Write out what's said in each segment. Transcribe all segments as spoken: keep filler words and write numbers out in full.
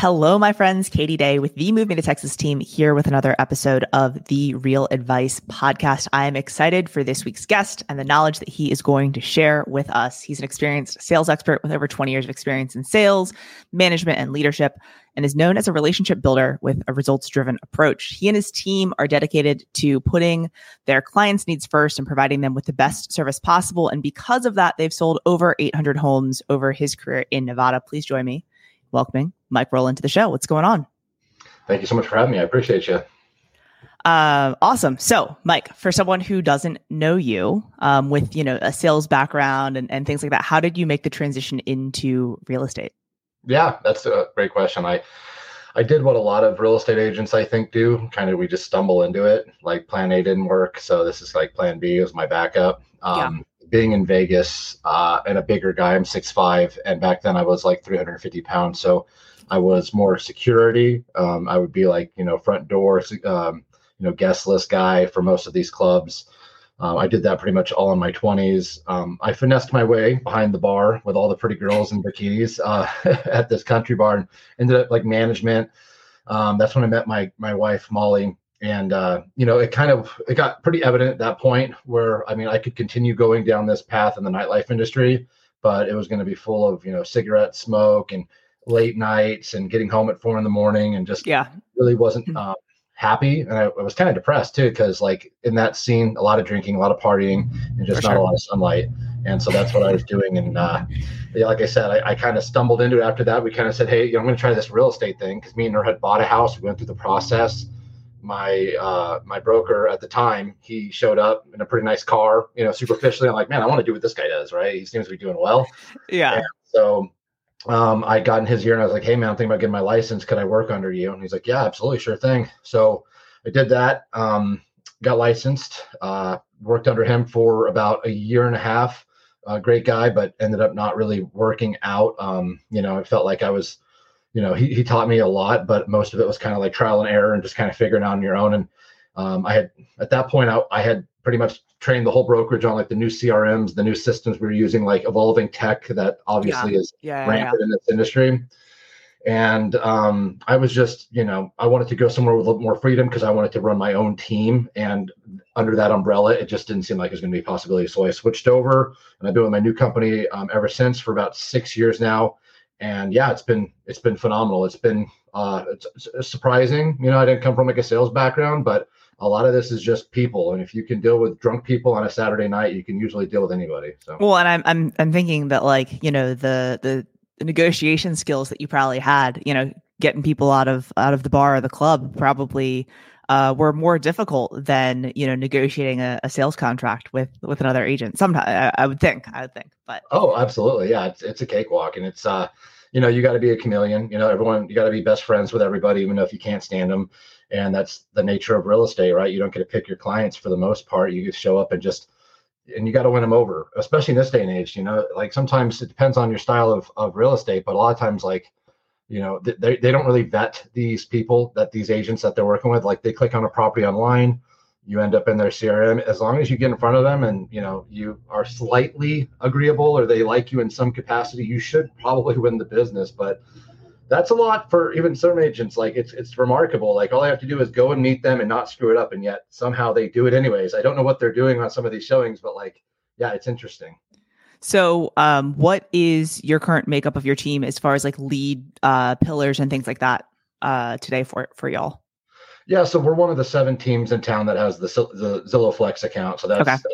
Hello, my friends. Katie Day with the Move Me to Texas team here with another episode of the Real Advice Podcast. I am excited for this week's guest and the knowledge that he is going to share with us. He's an experienced sales expert with over twenty years of experience in sales, management, and leadership, and is known as a relationship builder with a results-driven approach. He and his team are dedicated to putting their clients' needs first and providing them with the best service possible. And because of that, they've sold over eight hundred homes over his career in Nevada. Please join me welcoming Mike Rowland to the show. What's going on? Thank you so much for having me. I appreciate you. Uh, awesome. So, Mike, for someone who doesn't know you, um, with you know a sales background and, and things like that, how did you make the transition into real estate? Yeah, that's a great question. I I did what a lot of real estate agents, I think, do. Kind of, we just stumble into it. Like plan A didn't work, so this is like plan B is my backup. Um, yeah. Being in Vegas uh, and a bigger guy, I'm six five, and back then I was like three hundred fifty pounds, so I was more security. Um, I would be like, you know, front door, um, you know, guest list guy for most of these clubs. Um, I did that pretty much all in my twenties. Um, I finessed my way behind the bar with all the pretty girls in bikinis uh, at this country bar and ended up like management. Um, that's when I met my my wife, Molly. And, uh, you know, it kind of it got pretty evident at that point where, I mean, I could continue going down this path in the nightlife industry, but it was going to be full of, you know, cigarette smoke and late nights and getting home at four in the morning and just yeah. really wasn't mm-hmm. uh, happy. And I, I was kind of depressed, too, because like in that scene, a lot of drinking, a lot of partying and just For not sure. a lot of sunlight. And so that's what I was doing. And uh, yeah, like I said, I, I kind of stumbled into it after that. We kind of said, hey, you know, I'm going to try this real estate thing because me and her had bought a house. We went through the process. My uh, my broker at the time, he showed up in a pretty nice car, you know, superficially. I'm like, man, I want to do what this guy does, right? He seems to be doing well. Yeah. And so um, I got in his ear and I was like, hey, man, I'm thinking about getting my license. Could I work under you? And he's like, yeah, absolutely. Sure thing. So I did that, um, got licensed, uh, worked under him for about a year and a half. Uh, great guy, but ended up not really working out. Um, you know, it felt like I was You know, he, he taught me a lot, but most of it was kind of like trial and error and just kind of figuring out on your own. And um, I had at that point, I, I had pretty much trained the whole brokerage on like the new C R Ms, the new systems we were using, like evolving tech that obviously yeah. is yeah, rampant yeah. in this industry. And um, I was just, you know, I wanted to go somewhere with a little more freedom because I wanted to run my own team. And under that umbrella, it just didn't seem like it was going to be a possibility. So I switched over and I've been with my new company um, ever since for about six years now. And yeah, it's been it's been phenomenal. It's been uh, it's, it's surprising. You know, I didn't come from like a sales background, but a lot of this is just people. And if you can deal with drunk people on a Saturday night, you can usually deal with anybody. So well, and I'm I'm I'm thinking that like you know the the, the negotiation skills that you probably had, you know, getting people out of out of the bar or the club probably uh, were more difficult than you know negotiating a, a sales contract with with another agent. Sometimes I, I would think I would think, but oh, absolutely, yeah, it's it's a cakewalk, and it's uh. You know, you got to be a chameleon, you know, everyone, you got to be best friends with everybody, even if you can't stand them. And that's the nature of real estate, right? You don't get to pick your clients for the most part. You just show up and just, and you got to win them over, especially in this day and age, you know, like sometimes it depends on your style of, of real estate, but a lot of times like, you know, they, they don't really vet these people that these agents that they're working with, like they click on a property online, you end up in their C R M. As long as you get in front of them and, you know, you are slightly agreeable or they like you in some capacity, you should probably win the business. But that's a lot for even some agents. Like it's, it's remarkable. Like all I have to do is go and meet them and not screw it up. And yet somehow they do it anyways. I don't know what they're doing on some of these showings, but like, yeah, it's interesting. So um, what is your current makeup of your team as far as like lead uh, pillars and things like that uh, today for, for y'all? Yeah, so we're one of the seven teams in town that has the, the Zillow Flex account. So that's, okay. that's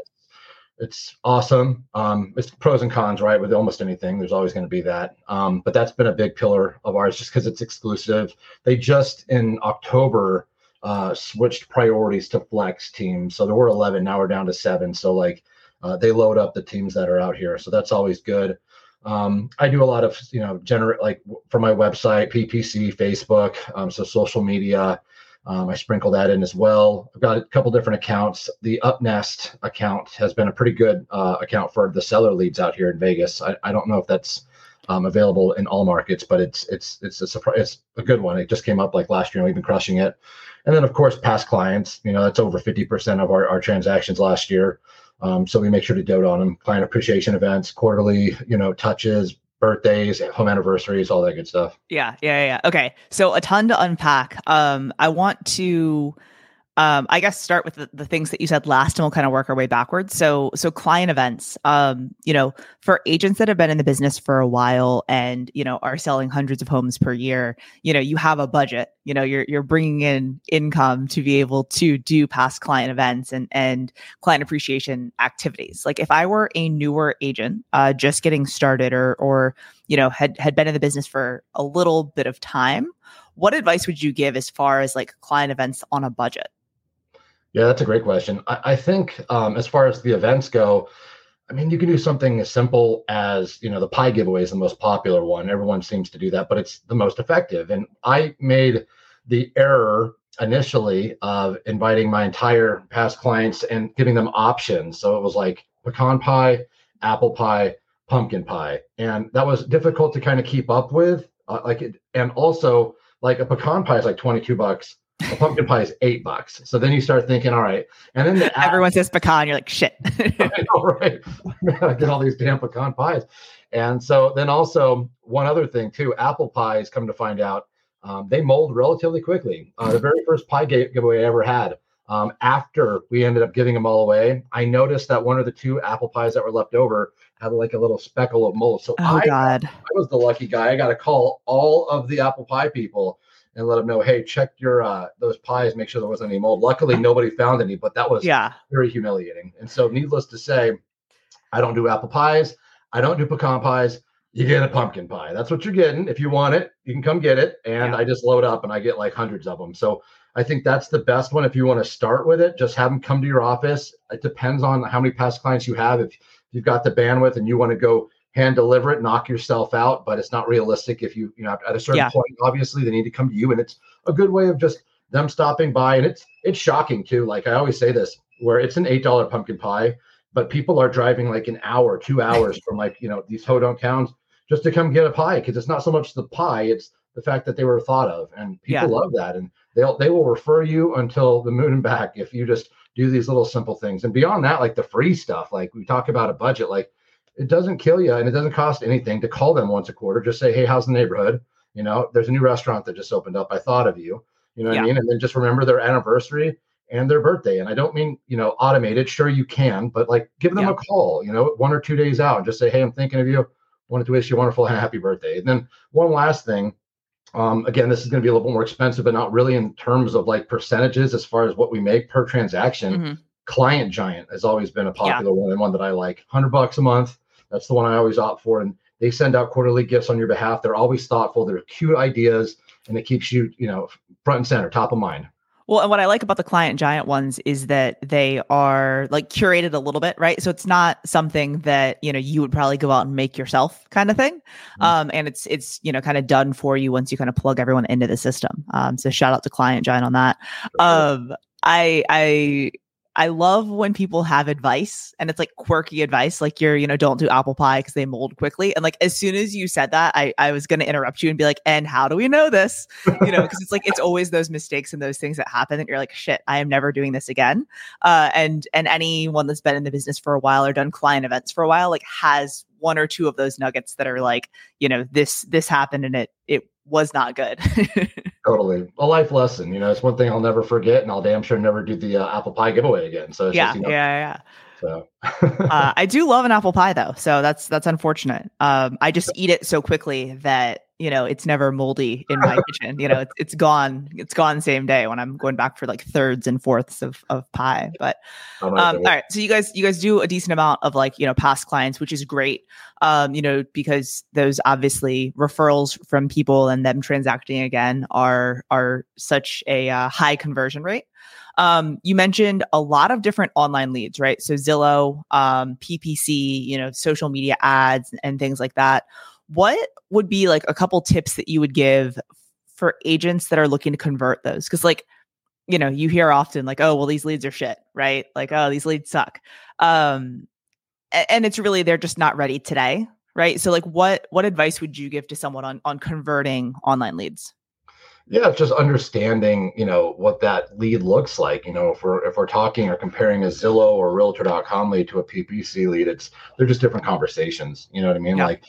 it's awesome. Um, it's pros and cons, right? With almost anything, there's always going to be that. Um, but that's been a big pillar of ours just because it's exclusive. They just in October uh, switched priorities to Flex teams. So there were eleven. Now we're down to seven. So like uh, they load up the teams that are out here. So that's always good. Um, I do a lot of, you know, generate like for my website, P P C, Facebook, um, so social media. Um, I sprinkle that in as well. I've got a couple different accounts. The UpNest account has been a pretty good uh, account for the seller leads out here in Vegas. I, I don't know if that's um, available in all markets, but it's it's it's a surprise. It's a good one. It just came up like last year. We've been crushing it. And then of course, past clients. You know, that's over fifty percent of our, our transactions last year. Um, so we make sure to dote on them. Client appreciation events, quarterly, you know, touches, birthdays, home anniversaries, all that good stuff. Yeah. Yeah. Yeah. Okay. So a ton to unpack. Um, I want to, um, I guess, start with the, the things that you said last, and we'll kind of work our way backwards. So, so client events, um, you know, for agents that have been in the business for a while and, you know, are selling hundreds of homes per year, you know, you have a budget, you know, you're, you're bringing in income to be able to do past client events and, and client appreciation activities. Like if I were a newer agent, uh, just getting started or, or, you know, had, had been in the business for a little bit of time, what advice would you give as far as like client events on a budget? Yeah, that's a great question. I, I think um, as far as the events go, I mean, you can do something as simple as, you know, the pie giveaway is the most popular one. Everyone seems to do that, but it's the most effective. And I made the error initially of inviting my entire past clients and giving them options. So it was like pecan pie, apple pie, pumpkin pie. And that was difficult to kind of keep up with. Uh, like, it, and also like a pecan pie is like twenty-two bucks. A pumpkin pie is eight bucks. So then you start thinking, all right. And then the everyone app, says pecan. You're like, shit. I know, right? I get all these damn pecan pies. And so then also one other thing too, apple pies, come to find out, um, they mold relatively quickly. Uh, the very first pie gave- giveaway I ever had, um, after we ended up giving them all away, I noticed that one of the two apple pies that were left over had like a little speckle of mold. So oh, I, God. I was the lucky guy. I got to call all of the apple pie people and let them know, hey, check your uh, those pies, make sure there wasn't any mold. Luckily, nobody found any, but that was yeah. very humiliating. And so needless to say, I don't do apple pies. I don't do pecan pies. You get a pumpkin pie. That's what you're getting. If you want it, you can come get it. And yeah. I just load up and I get like hundreds of them. So I think that's the best one. If you want to start with it, just have them come to your office. It depends on how many past clients you have. If you've got the bandwidth and you want to go hand deliver it, knock yourself out, but it's not realistic if you, you know, at a certain yeah. point, obviously they need to come to you, and it's a good way of just them stopping by. And it's, it's shocking too. Like I always say this, where it's an eight dollar pumpkin pie, but people are driving like an hour, two hours from like, you know, these hodunk towns just to come get a pie. Cause it's not so much the pie, it's the fact that they were thought of, and people yeah. love that. And they'll, they will refer you until the moon and back if you just do these little simple things. And beyond that, like the free stuff, like we talk about a budget, like, it doesn't kill you and it doesn't cost anything to call them once a quarter. Just say, hey, how's the neighborhood? You know, there's a new restaurant that just opened up. I thought of you, you know what yeah. I mean? And then just remember their anniversary and their birthday. And I don't mean, you know, automated. Sure you can, but like give them yeah. a call, you know, one or two days out and just say, hey, I'm thinking of you. Wanted to wish you a wonderful happy birthday. And then one last thing. Um, again, this is going to be a little bit more expensive, but not really in terms of like percentages as far as what we make per transaction. Mm-hmm. Client Giant has always been a popular yeah. one and one that I like. one hundred bucks a month. That's the one I always opt for. And they send out quarterly gifts on your behalf. They're always thoughtful. They're cute ideas. And it keeps you, you know, front and center, top of mind. Well, and what I like about the Client Giant ones is that they are like curated a little bit, right? So it's not something that, you know, you would probably go out and make yourself kind of thing. Mm-hmm. Um, and it's, it's, you know, kind of done for you once you kind of plug everyone into the system. Um, so shout out to Client Giant on that. Sure. Um, I, I, I love when people have advice and it's like quirky advice, like you're, you know, don't do apple pie because they mold quickly. And like, as soon as you said that, I, I was going to interrupt you and be like, and how do we know this? You know, because it's like, it's always those mistakes and those things that happen that you're like, shit, I am never doing this again. Uh, and, and anyone that's been in the business for a while or done client events for a while, like has one or two of those nuggets that are like, you know, this, this happened and it, it was not good. Totally. A life lesson. You know, it's one thing I'll never forget, and I'll damn sure never do the uh, apple pie giveaway again. So it's yeah, just, you know, yeah, yeah. So uh, I do love an apple pie though. So that's, that's unfortunate. Um, I just eat it so quickly that, you know, it's never moldy in my kitchen. You know, it's, it's gone. It's gone same day when I'm going back for like thirds and fourths of, of pie. But um, all right. So you guys, you guys do a decent amount of like, you know, past clients, which is great. Um, you know, because those obviously referrals from people and them transacting again are, are such a uh, high conversion rate. Um, you mentioned a lot of different online leads, right? So Zillow, um, P P C, you know, social media ads and things like that. What would be like a couple tips that you would give for agents that are looking to convert those? Because like, you know, you hear often like, oh, well, these leads are shit, right? Like, oh, these leads suck. Um, and, and it's really, they're just not ready today, right? So like what, what advice would you give to someone on, on converting online leads? Yeah, it's just understanding, you know, what that lead looks like. You know, if we're if we're talking or comparing a Zillow or Realtor dot com lead to a P P C lead, it's they're just different conversations. You know what I mean? Yeah. Like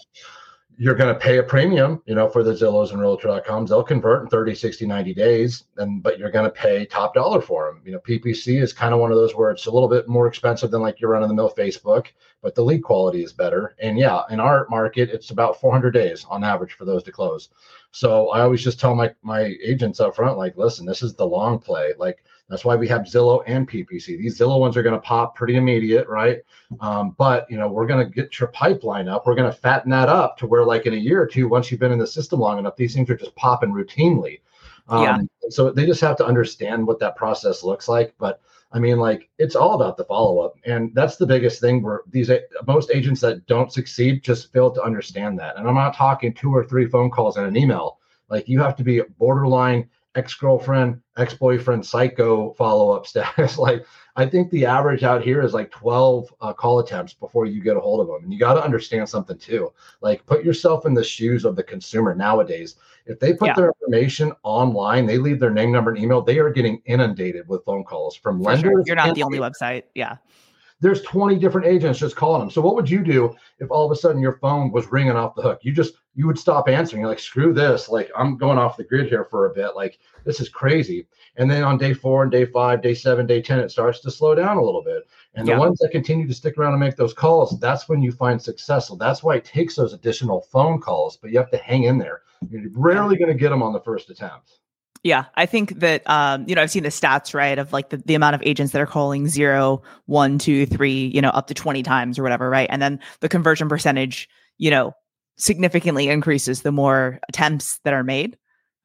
you're going to pay a premium, you know, for the Zillows and Realtor dot coms. They'll convert in thirty, sixty, ninety days, and but you're going to pay top dollar for them. You know, P P C is kind of one of those where it's a little bit more expensive than like your run-of-the-mill Facebook, but the lead quality is better. And yeah, in our market, it's about four hundred days on average for those to close. So I always just tell my my agents up front, like, listen, this is the long play. Like, that's why we have Zillow and P P C. These Zillow ones are going to pop pretty immediate, right? Um, but, you know, we're going to get your pipeline up. We're going to fatten that up to where, like, in a year or two, once you've been in the system long enough, these things are just popping routinely. Um, yeah. So they just have to understand what that process looks like. But, I mean, like, it's all about the follow-up. And that's the biggest thing where these most agents that don't succeed just fail to understand that. And I'm not talking two or three phone calls and an email. Like, you have to be borderline ex-girlfriend, ex-boyfriend, psycho follow-up status. Like, I think the average out here is like twelve uh, call attempts before you get a hold of them. And you got to understand something too. Like, put yourself in the shoes of the consumer nowadays. If they put yeah. their information online, they leave their name, number, and email, they are getting inundated with phone calls from For lenders. Sure. You're not the only website. Yeah. There's twenty different agents just calling them. So what would you do if all of a sudden your phone was ringing off the hook? You just, you would stop answering. You're like, screw this. Like, I'm going off the grid here for a bit. Like, this is crazy. And then on day four and day five, day seven, day ten, it starts to slow down a little bit. And yeah. the ones that continue to stick around and make those calls, that's when you find success. So that's why it takes those additional phone calls, but you have to hang in there. You're rarely going to get them on the first attempt. Yeah, I think that, um, you know, I've seen the stats, right, of like the, the amount of agents that are calling zero, one, two, three, you know, up to twenty times or whatever, right? And then the conversion percentage, you know, significantly increases the more attempts that are made.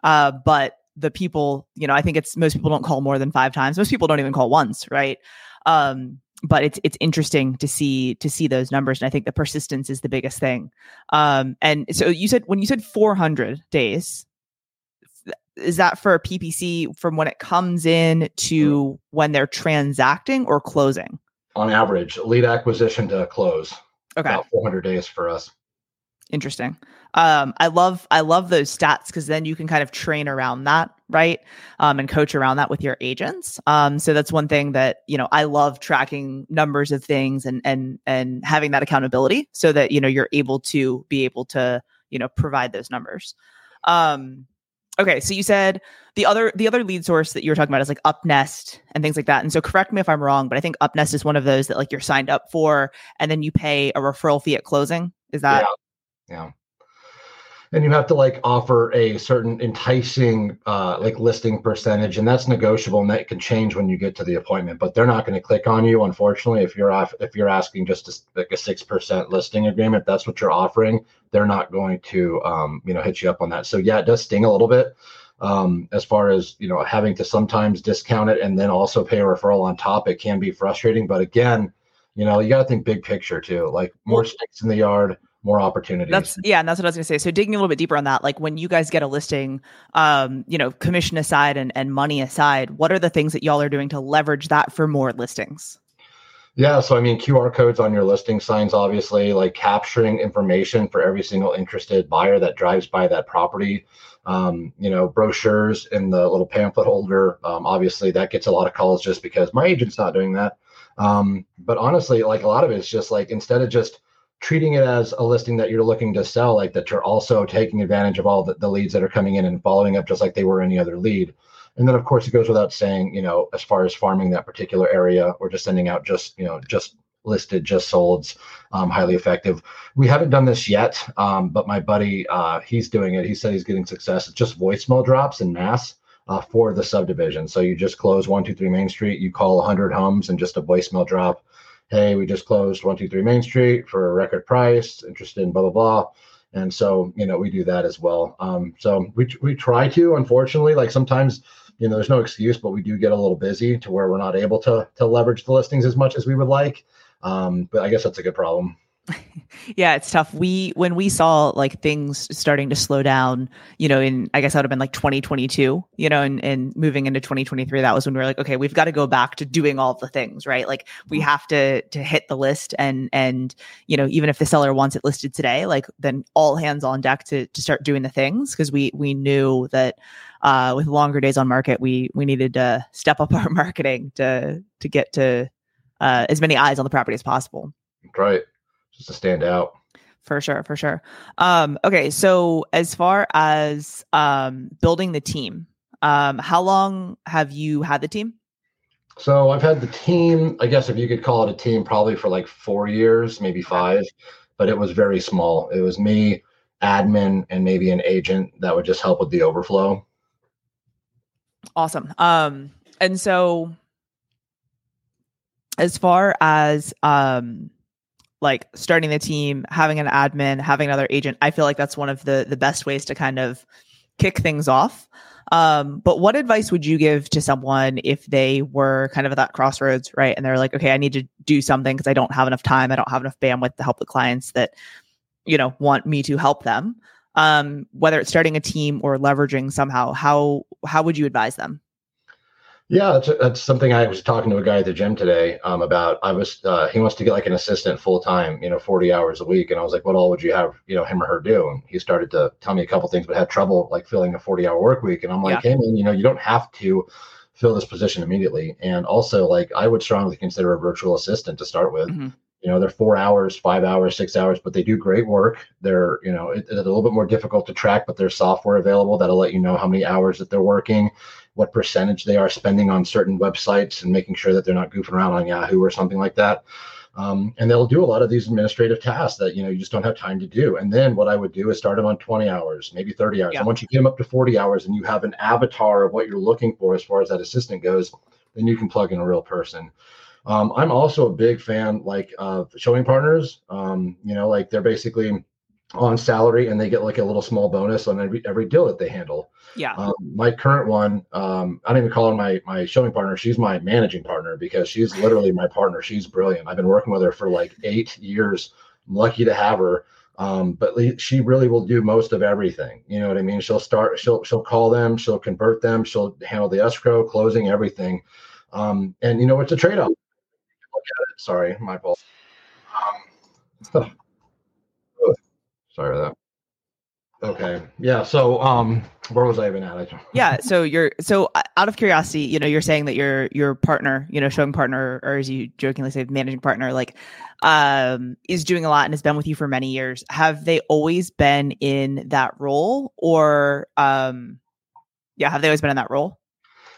Uh, but the people, you know, I think it's most people don't call more than five times. Most people don't even call once, right? Um, but it's it's interesting to see to see those numbers. And I think the persistence is the biggest thing. Um, and so you said, when you said four hundred days, is that for P P C from when it comes in to when they're transacting or closing? On average, lead acquisition to close. Okay. About four hundred days for us. Interesting. Um, I love, I love those stats because then you can kind of train around that, right? Um, and coach around that with your agents. Um, so that's one thing that, you know, I love tracking numbers of things and, and, and having that accountability so that, you know, you're able to be able to, you know, provide those numbers. Um, Okay, so you said the other the other lead source that you were talking about is like UpNest and things like that. And so correct me if I'm wrong, but I think UpNest is one of those that like you're signed up for and then you pay a referral fee at closing. Is that? Yeah. yeah. And you have to like offer a certain enticing uh, like listing percentage, and that's negotiable and that can change when you get to the appointment, but they're not going to click on you. Unfortunately, if you're off, if you're asking just a, like a six percent listing agreement, that's what you're offering. They're not going to, um, you know, hit you up on that. So yeah, it does sting a little bit um, as far as, you know, having to sometimes discount it and then also pay a referral on top. It can be frustrating, but again, you know, you got to think big picture too, like more sticks in the yard, more opportunities. That's, yeah, and that's what I was going to say. So digging a little bit deeper on that, like when you guys get a listing, um, you know, commission aside and, and money aside, what are the things that y'all are doing to leverage that for more listings? Yeah, so I mean, Q R codes on your listing signs, obviously, like capturing information for every single interested buyer that drives by that property. Um, you know, brochures and the little pamphlet holder, um, obviously that gets a lot of calls just because my agent's not doing that. Um, but honestly, like a lot of it's just like, instead of just treating it as a listing that you're looking to sell, like that you're also taking advantage of all the, the leads that are coming in and following up just like they were any other lead. And then of course it goes without saying, you know, as far as farming that particular area or just sending out just, you know, just listed, just solds, um, highly effective. We haven't done this yet, um, but my buddy, uh, he's doing it. He said he's getting success. It's just voicemail drops en masse uh, for the subdivision. So you just close one two three Main Street, you call one hundred homes and just a voicemail drop. Hey, we just closed one two three Main Street for a record price, interested in blah, blah, blah. And so, you know, we do that as well. Um, so we we try to, unfortunately, like sometimes, you know, there's no excuse, but we do get a little busy to where we're not able to to leverage the listings as much as we would like. Um, but I guess that's a good problem. Yeah, it's tough. We, when we saw like things starting to slow down, you know, in, I guess that would have been like twenty twenty-two, you know, and, and moving into twenty twenty-three, that was when we were like, okay, we've got to go back to doing all the things, right? Like we have to, to hit the list and, and, you know, even if the seller wants it listed today, like then all hands on deck to, to start doing the things. Cause we, we knew that, uh, with longer days on market, we, we needed to step up our marketing to, to get to, uh, as many eyes on the property as possible. Right. Just to stand out. For sure. For sure. Um, okay. So as far as um, building the team, um, how long have you had the team? So I've had the team, I guess if you could call it a team, probably for like four years, maybe five, but it was very small. It was me, admin, and maybe an agent that would just help with the overflow. Awesome. Um, and so as far as, um, like starting the team, having an admin, having another agent, I feel like that's one of the the best ways to kind of kick things off. Um, but what advice would you give to someone if they were kind of at that crossroads, right? And they're like, okay, I need to do something because I don't have enough time. I don't have enough bandwidth to help the clients that, you know, want me to help them. Um, whether it's starting a team or leveraging somehow, how, how would you advise them? Yeah, that's, that's something I was talking to a guy at the gym today um, about. I was uh, he wants to get like an assistant full time, you know, forty hours a week. And I was like, what all would you have, you know, him or her do? And he started to tell me a couple things, but had trouble like filling a forty hour work week. And I'm like, yeah. hey, man, you know, you don't have to fill this position immediately. And also, like, I would strongly consider a virtual assistant to start with. Mm-hmm. You know, they're four hours, five hours, six hours, but they do great work. They're, you know, it, it's a little bit more difficult to track, but there's software available that'll let you know how many hours that they're working, what percentage they are spending on certain websites, and making sure that they're not goofing around on Yahoo or something like that. Um, and they'll do a lot of these administrative tasks that, you know, you just don't have time to do. And then what I would do is start them on twenty hours, maybe thirty hours. Yeah. And once you get them up to forty hours and you have an avatar of what you're looking for as far as that assistant goes, then you can plug in a real person. Um, I'm also a big fan, like, of showing partners, um, you know, like they're basically on salary and they get like a little small bonus on every, every deal that they handle. Yeah. Um, my current one, um, I don't even call her my, my showing partner. She's my managing partner because she's literally my partner. She's brilliant. I've been working with her for like eight years. I'm lucky to have her. Um, but le- she really will do most of everything. You know what I mean? She'll start, she'll, she'll call them, she'll convert them. She'll handle the escrow, closing, everything. Um, and you know, it's a trade-off. Sorry, my fault. Um, sorry about that. Okay, yeah. So, um, where was I even at? I yeah. So you're so out of curiosity, you know, you're saying that your your partner, you know, showing partner, or as you jokingly say, managing partner, like, um, is doing a lot and has been with you for many years. Have they always been in that role, or um, yeah, have they always been in that role?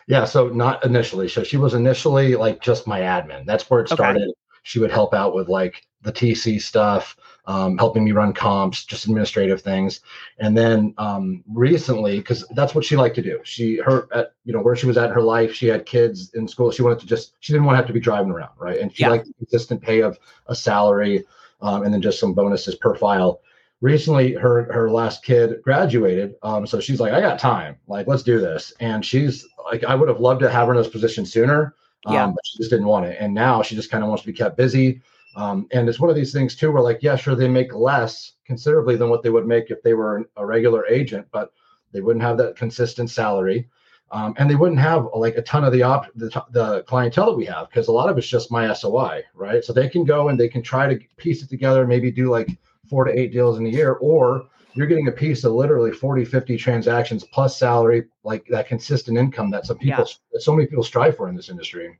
Yeah. So not initially. So she was initially like just my admin. That's where it started. Okay. She would help out with like the T C stuff, um, helping me run comps, just administrative things. And then um, recently, because that's what she liked to do. She, her, at, you know, where she was at in her life, she had kids in school. She wanted to just, she didn't want to have to be driving around. Right. And she yeah. liked the consistent pay of a salary um, and then just some bonuses per file. Recently, her her last kid graduated, um, so she's like, I got time. Like, let's do this. And she's like, I would have loved to have her in this position sooner, um, yeah. but she just didn't want it. And now she just kind of wants to be kept busy. Um, and it's one of these things, too, where like, yeah, sure, they make less considerably than what they would make if they were a regular agent, but they wouldn't have that consistent salary. Um, and they wouldn't have like a ton of the op- the, t- the clientele that we have, because a lot of it's just my S O I, right? So they can go and they can try to piece it together, maybe do like four to eight deals in a year, or you're getting a piece of literally forty, fifty transactions plus salary, like that consistent income that some people, yeah. that so many people strive for in this industry.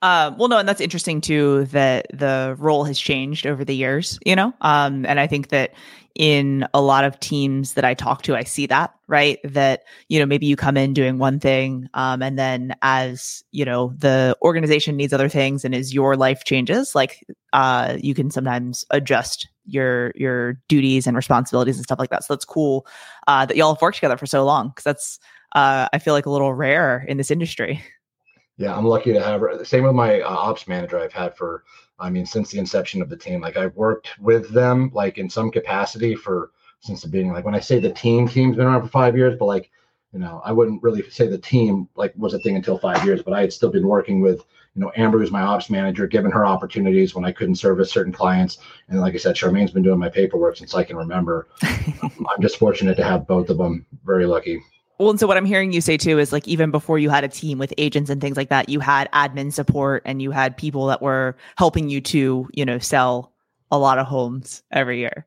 Uh, well, no, and that's interesting too, that the role has changed over the years, you know? Um, and I think that in a lot of teams that I talk to, I see that, right? That, you know, maybe you come in doing one thing, um, and then as, you know, the organization needs other things and as your life changes, like, uh, you can sometimes adjust your, your duties and responsibilities and stuff like that. So that's cool, uh, that y'all have worked together for so long. Cause that's, uh, I feel like a little rare in this industry. Yeah, I'm lucky to have her. Same with my uh, ops manager I've had for, I mean, since the inception of the team. Like I've worked with them, like in some capacity for, since the beginning. Like when I say the team, team's been around for five years, but like, you know, I wouldn't really say the team like was a thing until five years, but I had still been working with, you know, Amber, who's my ops manager, giving her opportunities when I couldn't service certain clients. And like I said, Charmaine's been doing my paperwork since I can remember. I'm just fortunate to have both of them. Very lucky. Well, and so what I'm hearing you say too is like, even before you had a team with agents and things like that, you had admin support and you had people that were helping you to, you know, sell a lot of homes every year.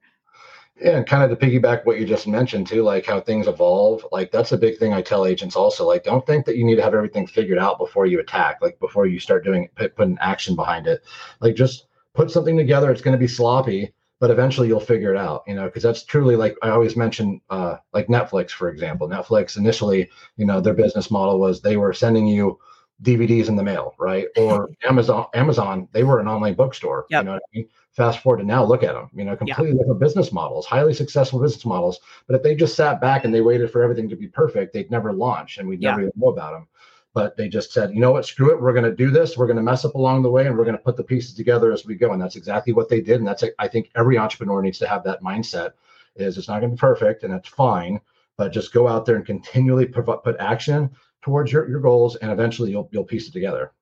Yeah. And kind of to piggyback what you just mentioned too, like how things evolve. Like that's a big thing I tell agents also, like, don't think that you need to have everything figured out before you attack, like before you start doing, putting action behind it, like just put something together. It's going to be sloppy. but eventually you'll figure it out, you know, because that's truly, like I always mention, uh, like Netflix, for example. Netflix initially, you know, their business model was they were sending you D V Ds in the mail, right? Or Amazon, Amazon, they were an online bookstore. Yep. You know what I mean? Fast forward to now, look at them, you know, completely yeah. different business models, highly successful business models. But if they just sat back and they waited for everything to be perfect, they'd never launch and we'd yeah. never even know about them. But they just said, you know what, screw it. We're going to do this. We're going to mess up along the way, and we're going to put the pieces together as we go. And that's exactly what they did. And that's, I think every entrepreneur needs to have that mindset, is it's not going to be perfect and that's fine, but just go out there and continually put action towards your, your goals, and eventually you'll you'll piece it together.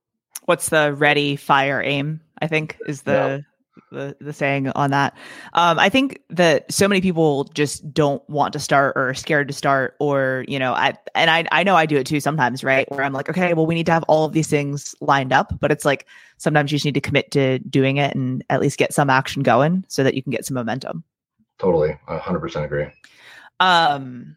What's the ready, fire, aim, I think is the... Yeah. The, the saying on that. Um, I think that so many people just don't want to start, or are scared to start, or, you know, I, and I, I know I do it too sometimes, right? Where I'm like, okay, well, we need to have all of these things lined up, but it's like, sometimes you just need to commit to doing it and at least get some action going so that you can get some momentum. Totally. A hundred percent agree. Um,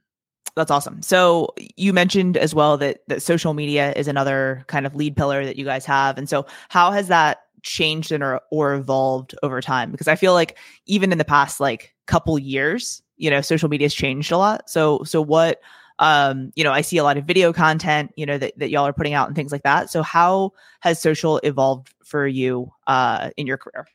That's awesome. So you mentioned as well that, that social media is another kind of lead pillar that you guys have. And so how has that changed and or, or evolved over time? Because I feel like even in the past like couple years, you know, social media has changed a lot. So, so what, um, you know, I see a lot of video content, you know, that, that y'all are putting out and things like that. So how has social evolved for you, uh, in your career?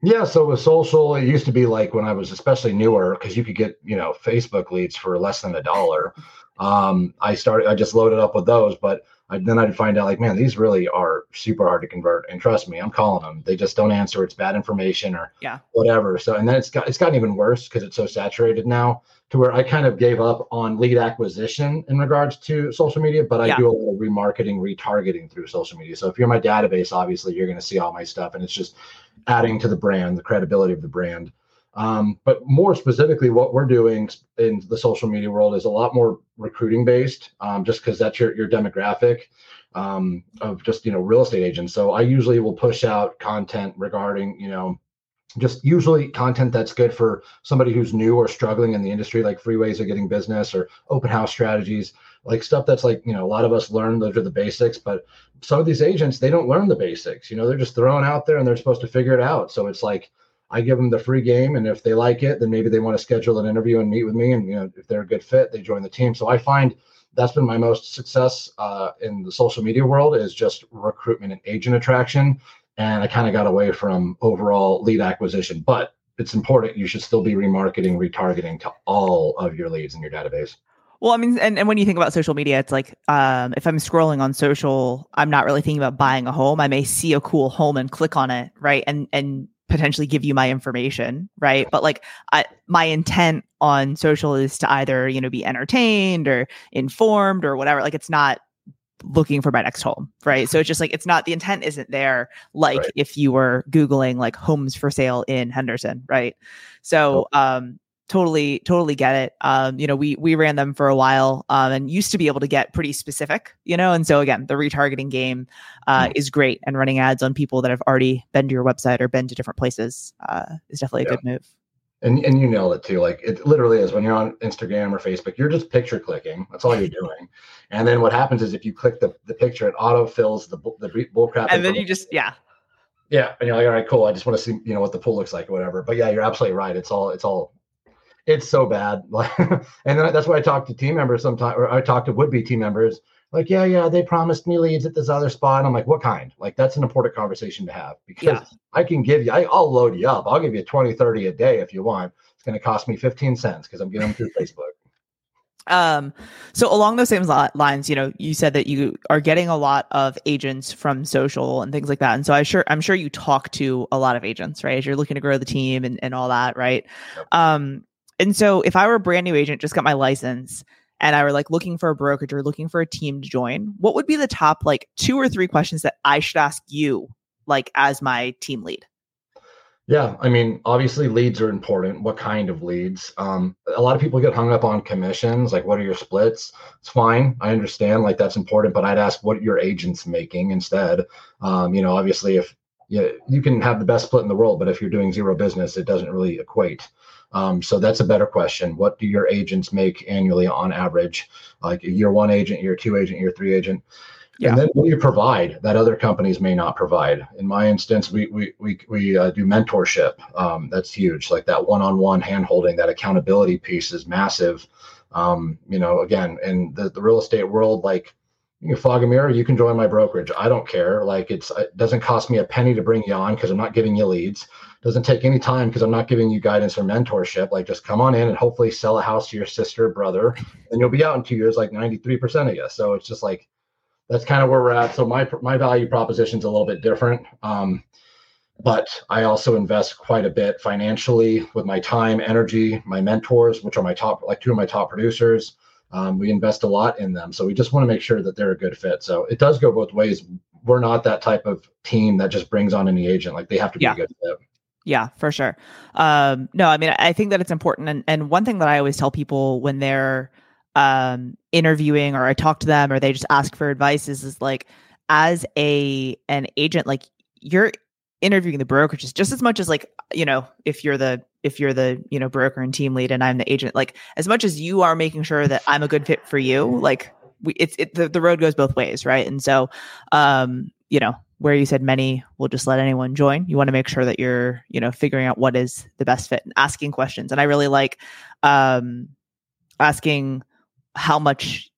Yeah. So with social, it used to be like when I was especially newer, cause you could get, you know, Facebook leads for less than a dollar. Um, I started, I just loaded up with those, but I, then I'd find out like, man, these really are super hard to convert. And trust me, I'm calling them. They just don't answer. It's bad information or yeah. whatever. So, and then it's got, it's gotten even worse because it's so saturated now, to where I kind of gave up on lead acquisition in regards to social media, but I yeah. do a little remarketing, retargeting through social media. So if you're my database, obviously you're going to see all my stuff, and it's just adding to the brand, the credibility of the brand. Um, but more specifically, what we're doing in the social media world is a lot more recruiting based, um, just because that's your your demographic um, of just, you know, real estate agents. So I usually will push out content regarding, you know, just usually content that's good for somebody who's new or struggling in the industry, like free ways of getting business or open house strategies, like stuff that's like, you know, a lot of us learn, those are the basics, but some of these agents, they don't learn the basics, you know, they're just thrown out there and they're supposed to figure it out. So it's like, I give them the free game, and if they like it, then maybe they want to schedule an interview and meet with me. And, you know, if they're a good fit, they join the team. So I find that's been my most success uh, in the social media world, is just recruitment and agent attraction. And I kind of got away from overall lead acquisition, but it's important. You should still be remarketing, retargeting to all of your leads in your database. Well, I mean, and, and when you think about social media, it's like, um, if I'm scrolling on social, I'm not really thinking about buying a home. I may see a cool home and click on it, right? And and potentially give you my information, right? But like, I, my intent on social is to either, you know, be entertained or informed or whatever. Like, it's not looking for my next home, right? So it's just like, it's not, the intent isn't there. Like right. if you were Googling like homes for sale in Henderson, right? So, um, Totally, totally get it. Um, you know, we we ran them for a while um, and used to be able to get pretty specific, you know. And so again, the retargeting game uh, is great, and running ads on people that have already been to your website or been to different places uh, is definitely a yeah. good move. And and you nailed it too. Like it literally is, when you're on Instagram or Facebook, you're just picture clicking. That's all you're doing. And then what happens is if you click the the picture, it auto fills the the bullcrap. And then you just yeah. yeah, and you're like, all right, cool. I just want to see, you know, what the pool looks like or whatever. But yeah, you're absolutely right. It's all it's all. It's so bad. Like, and then that's why I talk to team members sometimes, or I talk to would-be team members like, yeah, yeah, they promised me leads at this other spot. And I'm like, what kind? Like, that's an important conversation to have, because yeah. I can give you, I, I'll load you up. I'll give you twenty, thirty a day if you want. It's going to cost me fifteen cents because I'm getting them through Facebook. Um, so along those same li- lines, you know, you said that you are getting a lot of agents from social and things like that. And so I sure, I'm sure you talk to a lot of agents, right? As you're looking to grow the team and, and all that. Right. Yep. Um, And so if I were a brand new agent, just got my license, and I were like looking for a brokerage or looking for a team to join, what would be the top like two or three questions that I should ask you, like as my team lead? Yeah. I mean, obviously leads are important. What kind of leads? Um, a lot of people get hung up on commissions. Like, what are your splits? It's fine. I understand, like, that's important, but I'd ask what your agent's making instead. Um, you know, obviously if yeah, you can have the best split in the world, but if you're doing zero business, it doesn't really equate. Um, so that's a better question. What do your agents make annually on average? Like a year one agent, year two agent, year three agent. Yeah. And then what do you provide that other companies may not provide? In my instance, we we we we uh, do mentorship. Um, that's huge. Like that one-on-one handholding, that accountability piece is massive. Um, you know, again, in the, the real estate world, like you can fog a mirror, you can join my brokerage. I don't care. Like it's, it doesn't cost me a penny to bring you on because I'm not giving you leads. It doesn't take any time because I'm not giving you guidance or mentorship. Like just come on in and hopefully sell a house to your sister or brother, and you'll be out in two years, like ninety-three percent of you. So it's just like, that's kind of where we're at. So my my value proposition is a little bit different, um, but I also invest quite a bit financially with my time, energy, my mentors, which are my top, like two of my top producers. Um, we invest a lot in them, so we just want to make sure that they're a good fit. So it does go both ways. We're not that type of team that just brings on any agent; like they have to be yeah. a good fit. Yeah, for sure. Um, no, I mean I think that it's important, and and one thing that I always tell people when they're um, interviewing or I talk to them or they just ask for advice is, is like, as a, an agent, like you're interviewing the brokerages just as much as like, you know, if you're the, if you're the, you know, broker and team lead and I'm the agent, like as much as you are making sure that I'm a good fit for you, like we, it's, it, the, the road goes both ways. Right. And so, um, you know, where you said many will just let anyone join, you want to make sure that you're, you know, figuring out what is the best fit and asking questions. And I really like, um, asking, how much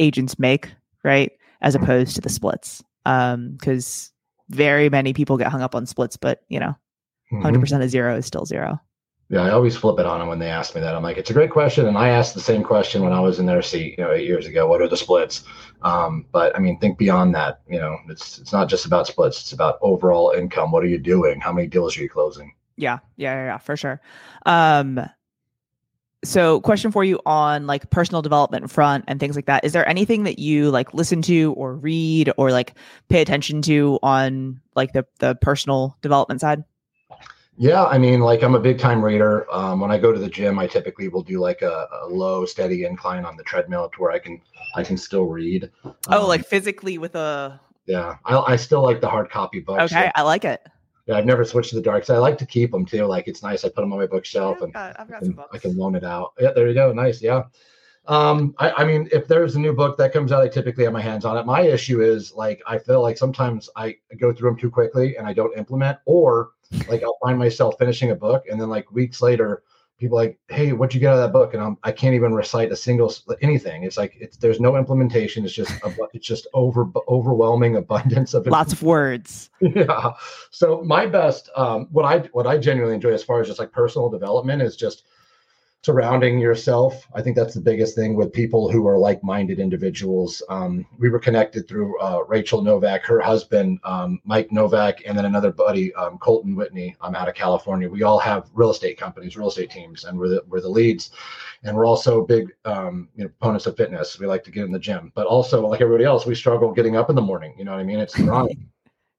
agents make, right? As opposed to the splits. Um, cause very many people get hung up on splits, but you know, mm-hmm. one hundred percent of zero is still zero. Yeah. I always flip it on them when they ask me that. I'm like, it's a great question. And I asked the same question when I was in their seat, you know, eight years ago, what are the splits? Um, but I mean, think beyond that, you know, it's, it's not just about splits. It's about overall income. What are you doing? How many deals are you closing? Yeah. Yeah. Yeah. yeah for sure. Um, So question for you on like personal development front and things like that. Is there anything that you like listen to or read or like pay attention to on like the, the personal development side? Yeah. I mean, like I'm a big time reader. Um, when I go to the gym, I typically will do like a, a low steady incline on the treadmill to where I can, I can still read. Um, oh, like physically with a. Yeah. I, I still like the hard copy books. Okay. So- I like it. Yeah, I've never switched to the dark side. I like to keep them too. Like it's nice. I put them on my bookshelf yeah, I've got, I've got and, some books. I can loan it out. Yeah, there you go. Nice. Yeah. Um, I, I mean, if there's a new book that comes out, I typically have my hands on it. My issue is like, I feel like sometimes I go through them too quickly and I don't implement, or like I'll find myself finishing a book and then like weeks later, people are like, hey, what'd you get out of that book? And I'm, I can't even recite a single anything. It's like, it's, there's no implementation. It's just, a, it's just over overwhelming abundance of lots of words. Yeah. So my best, um, what I, what I genuinely enjoy as far as just like personal development is just surrounding yourself. I think that's the biggest thing with people who are like-minded individuals. Um, we were connected through uh, Rachel Novak, her husband, um, Mike Novak, and then another buddy, um, Colton Whitney, um, out of California. We all have real estate companies, real estate teams, and we're the, we're the leads. And we're also big um, you know, opponents of fitness. We like to get in the gym. But also, like everybody else, we struggle getting up in the morning. You know what I mean? It's wrong.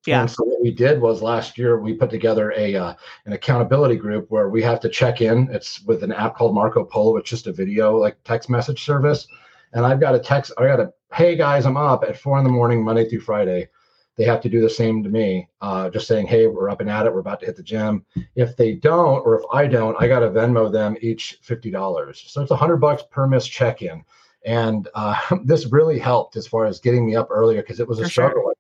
Yeah. And so what we did was last year we put together a uh, an accountability group where we have to check in. It's with an app called Marco Polo. It's just a video like text message service. And I've got a text. I got a, hey guys, I'm up at four in the morning, Monday through Friday. They have to do the same to me, uh, just saying, hey, we're up and at it. We're about to hit the gym. If they don't, or if I don't, I got to Venmo them each fifty dollars. So it's a hundred bucks per missed check-in. And uh, this really helped as far as getting me up earlier because it was a For struggle. Sure.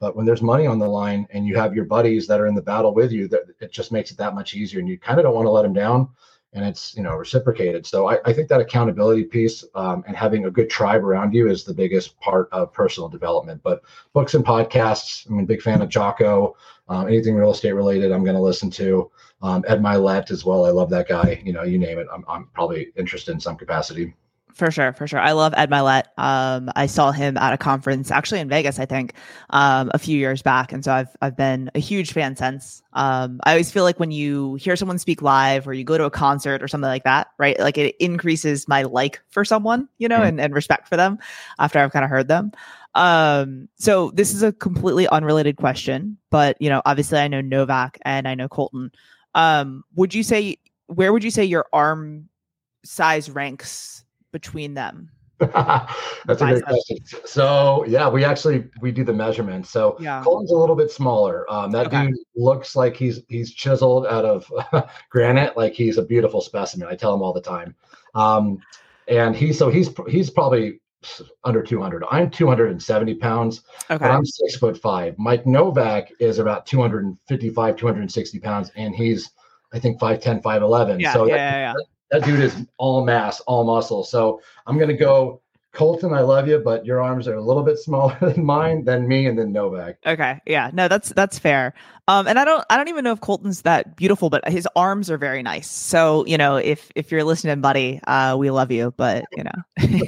But when there's money on the line and you have your buddies that are in the battle with you, that it just makes it that much easier and you kind of don't want to let them down and it's, you know, reciprocated. So I, I think that accountability piece um, and having a good tribe around you is the biggest part of personal development, but books and podcasts, I mean, big fan of Jocko, um, anything real estate related, I'm going to listen to um, Ed Mylett as well. I love that guy. You know, you name it. I'm, I'm probably interested in some capacity. For sure. For sure. I love Ed Mylett. Um, I saw him at a conference actually in Vegas, I think, um, a few years back. And so I've, I've been a huge fan since. Um, I always feel like when you hear someone speak live or you go to a concert or something like that, right? Like it increases my like for someone, you know, mm-hmm. and, and respect for them after I've kind of heard them. Um, so this is a completely unrelated question, but you know, obviously I know Novak and I know Colton. Um, would you say, where would you say your arm size ranks between them? That's a great question. So yeah, we actually, we do the measurements. So yeah. Colton's a little bit smaller. Um, that okay. dude looks like he's, he's chiseled out of granite. Like he's a beautiful specimen. I tell him all the time. Um, and he, so he's, he's probably under two hundred. I'm two hundred seventy pounds, okay, but I'm six foot five. Mike Novak is about two fifty-five, two sixty pounds, and he's, I think, five ten, five eleven. Yeah, so yeah, that, yeah, yeah. That, that dude is all mass, all muscle. So I'm going to go, Colton, I love you, but your arms are a little bit smaller than mine, than me, and then Novak. Okay. Yeah. No, that's, that's fair. Um, and I don't, I don't even know if Colton's that beautiful, but his arms are very nice. So, you know, if, if you're listening, buddy, uh, we love you, but you know.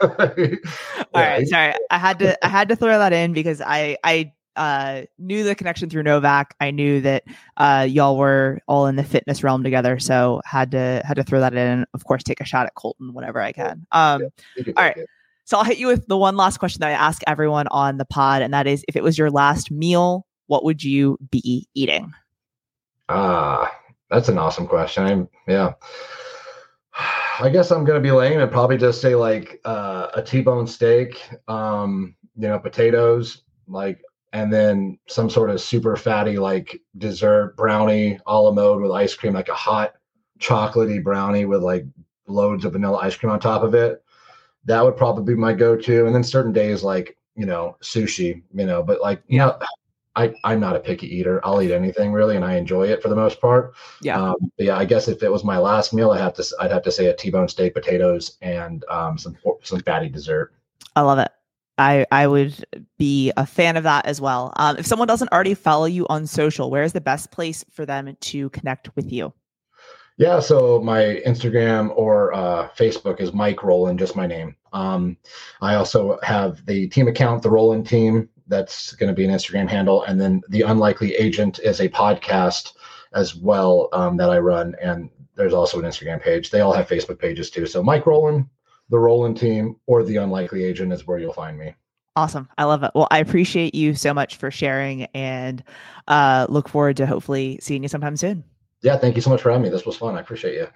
All right. Sorry. I had to, I had to throw that in because I, I, uh, knew the connection through Novak. I knew that, uh, y'all were all in the fitness realm together. So had to, had to throw that in and of course take a shot at Colton whenever I can. Um, yeah, all right. It. So I'll hit you with the one last question that I ask everyone on the pod. And that is, if it was your last meal, what would you be eating? Ah, uh, that's an awesome question. I'm, yeah. I guess I'm going to be lame and probably just say like, uh, a T-bone steak, um, you know, potatoes, like, and then some sort of super fatty, like dessert brownie a la mode with ice cream, like a hot chocolatey brownie with like loads of vanilla ice cream on top of it. That would probably be my go-to. And then certain days, like, you know, sushi, you know, but like, you know, I, I'm not a picky eater. I'll eat anything really. And I enjoy it for the most part. Yeah. Um, but yeah, I guess if it was my last meal, I have to, I'd have to say a T-bone steak, potatoes, and um, some, some fatty dessert. I love it. I, I would be a fan of that as well. Um, if someone doesn't already follow you on social, where is the best place for them to connect with you? Yeah. So my Instagram or uh, Facebook is Mike Rowland, just my name. Um, I also have the team account, the Rowland Team. That's going to be an Instagram handle. And then The Unlikely Agent is a podcast as well um, that I run. And there's also an Instagram page. They all have Facebook pages too. So Mike Rowland, the Rowland Team, or The Unlikely Agent is where you'll find me. Awesome. I love it. Well, I appreciate you so much for sharing and uh, look forward to hopefully seeing you sometime soon. Yeah. Thank you so much for having me. This was fun. I appreciate you.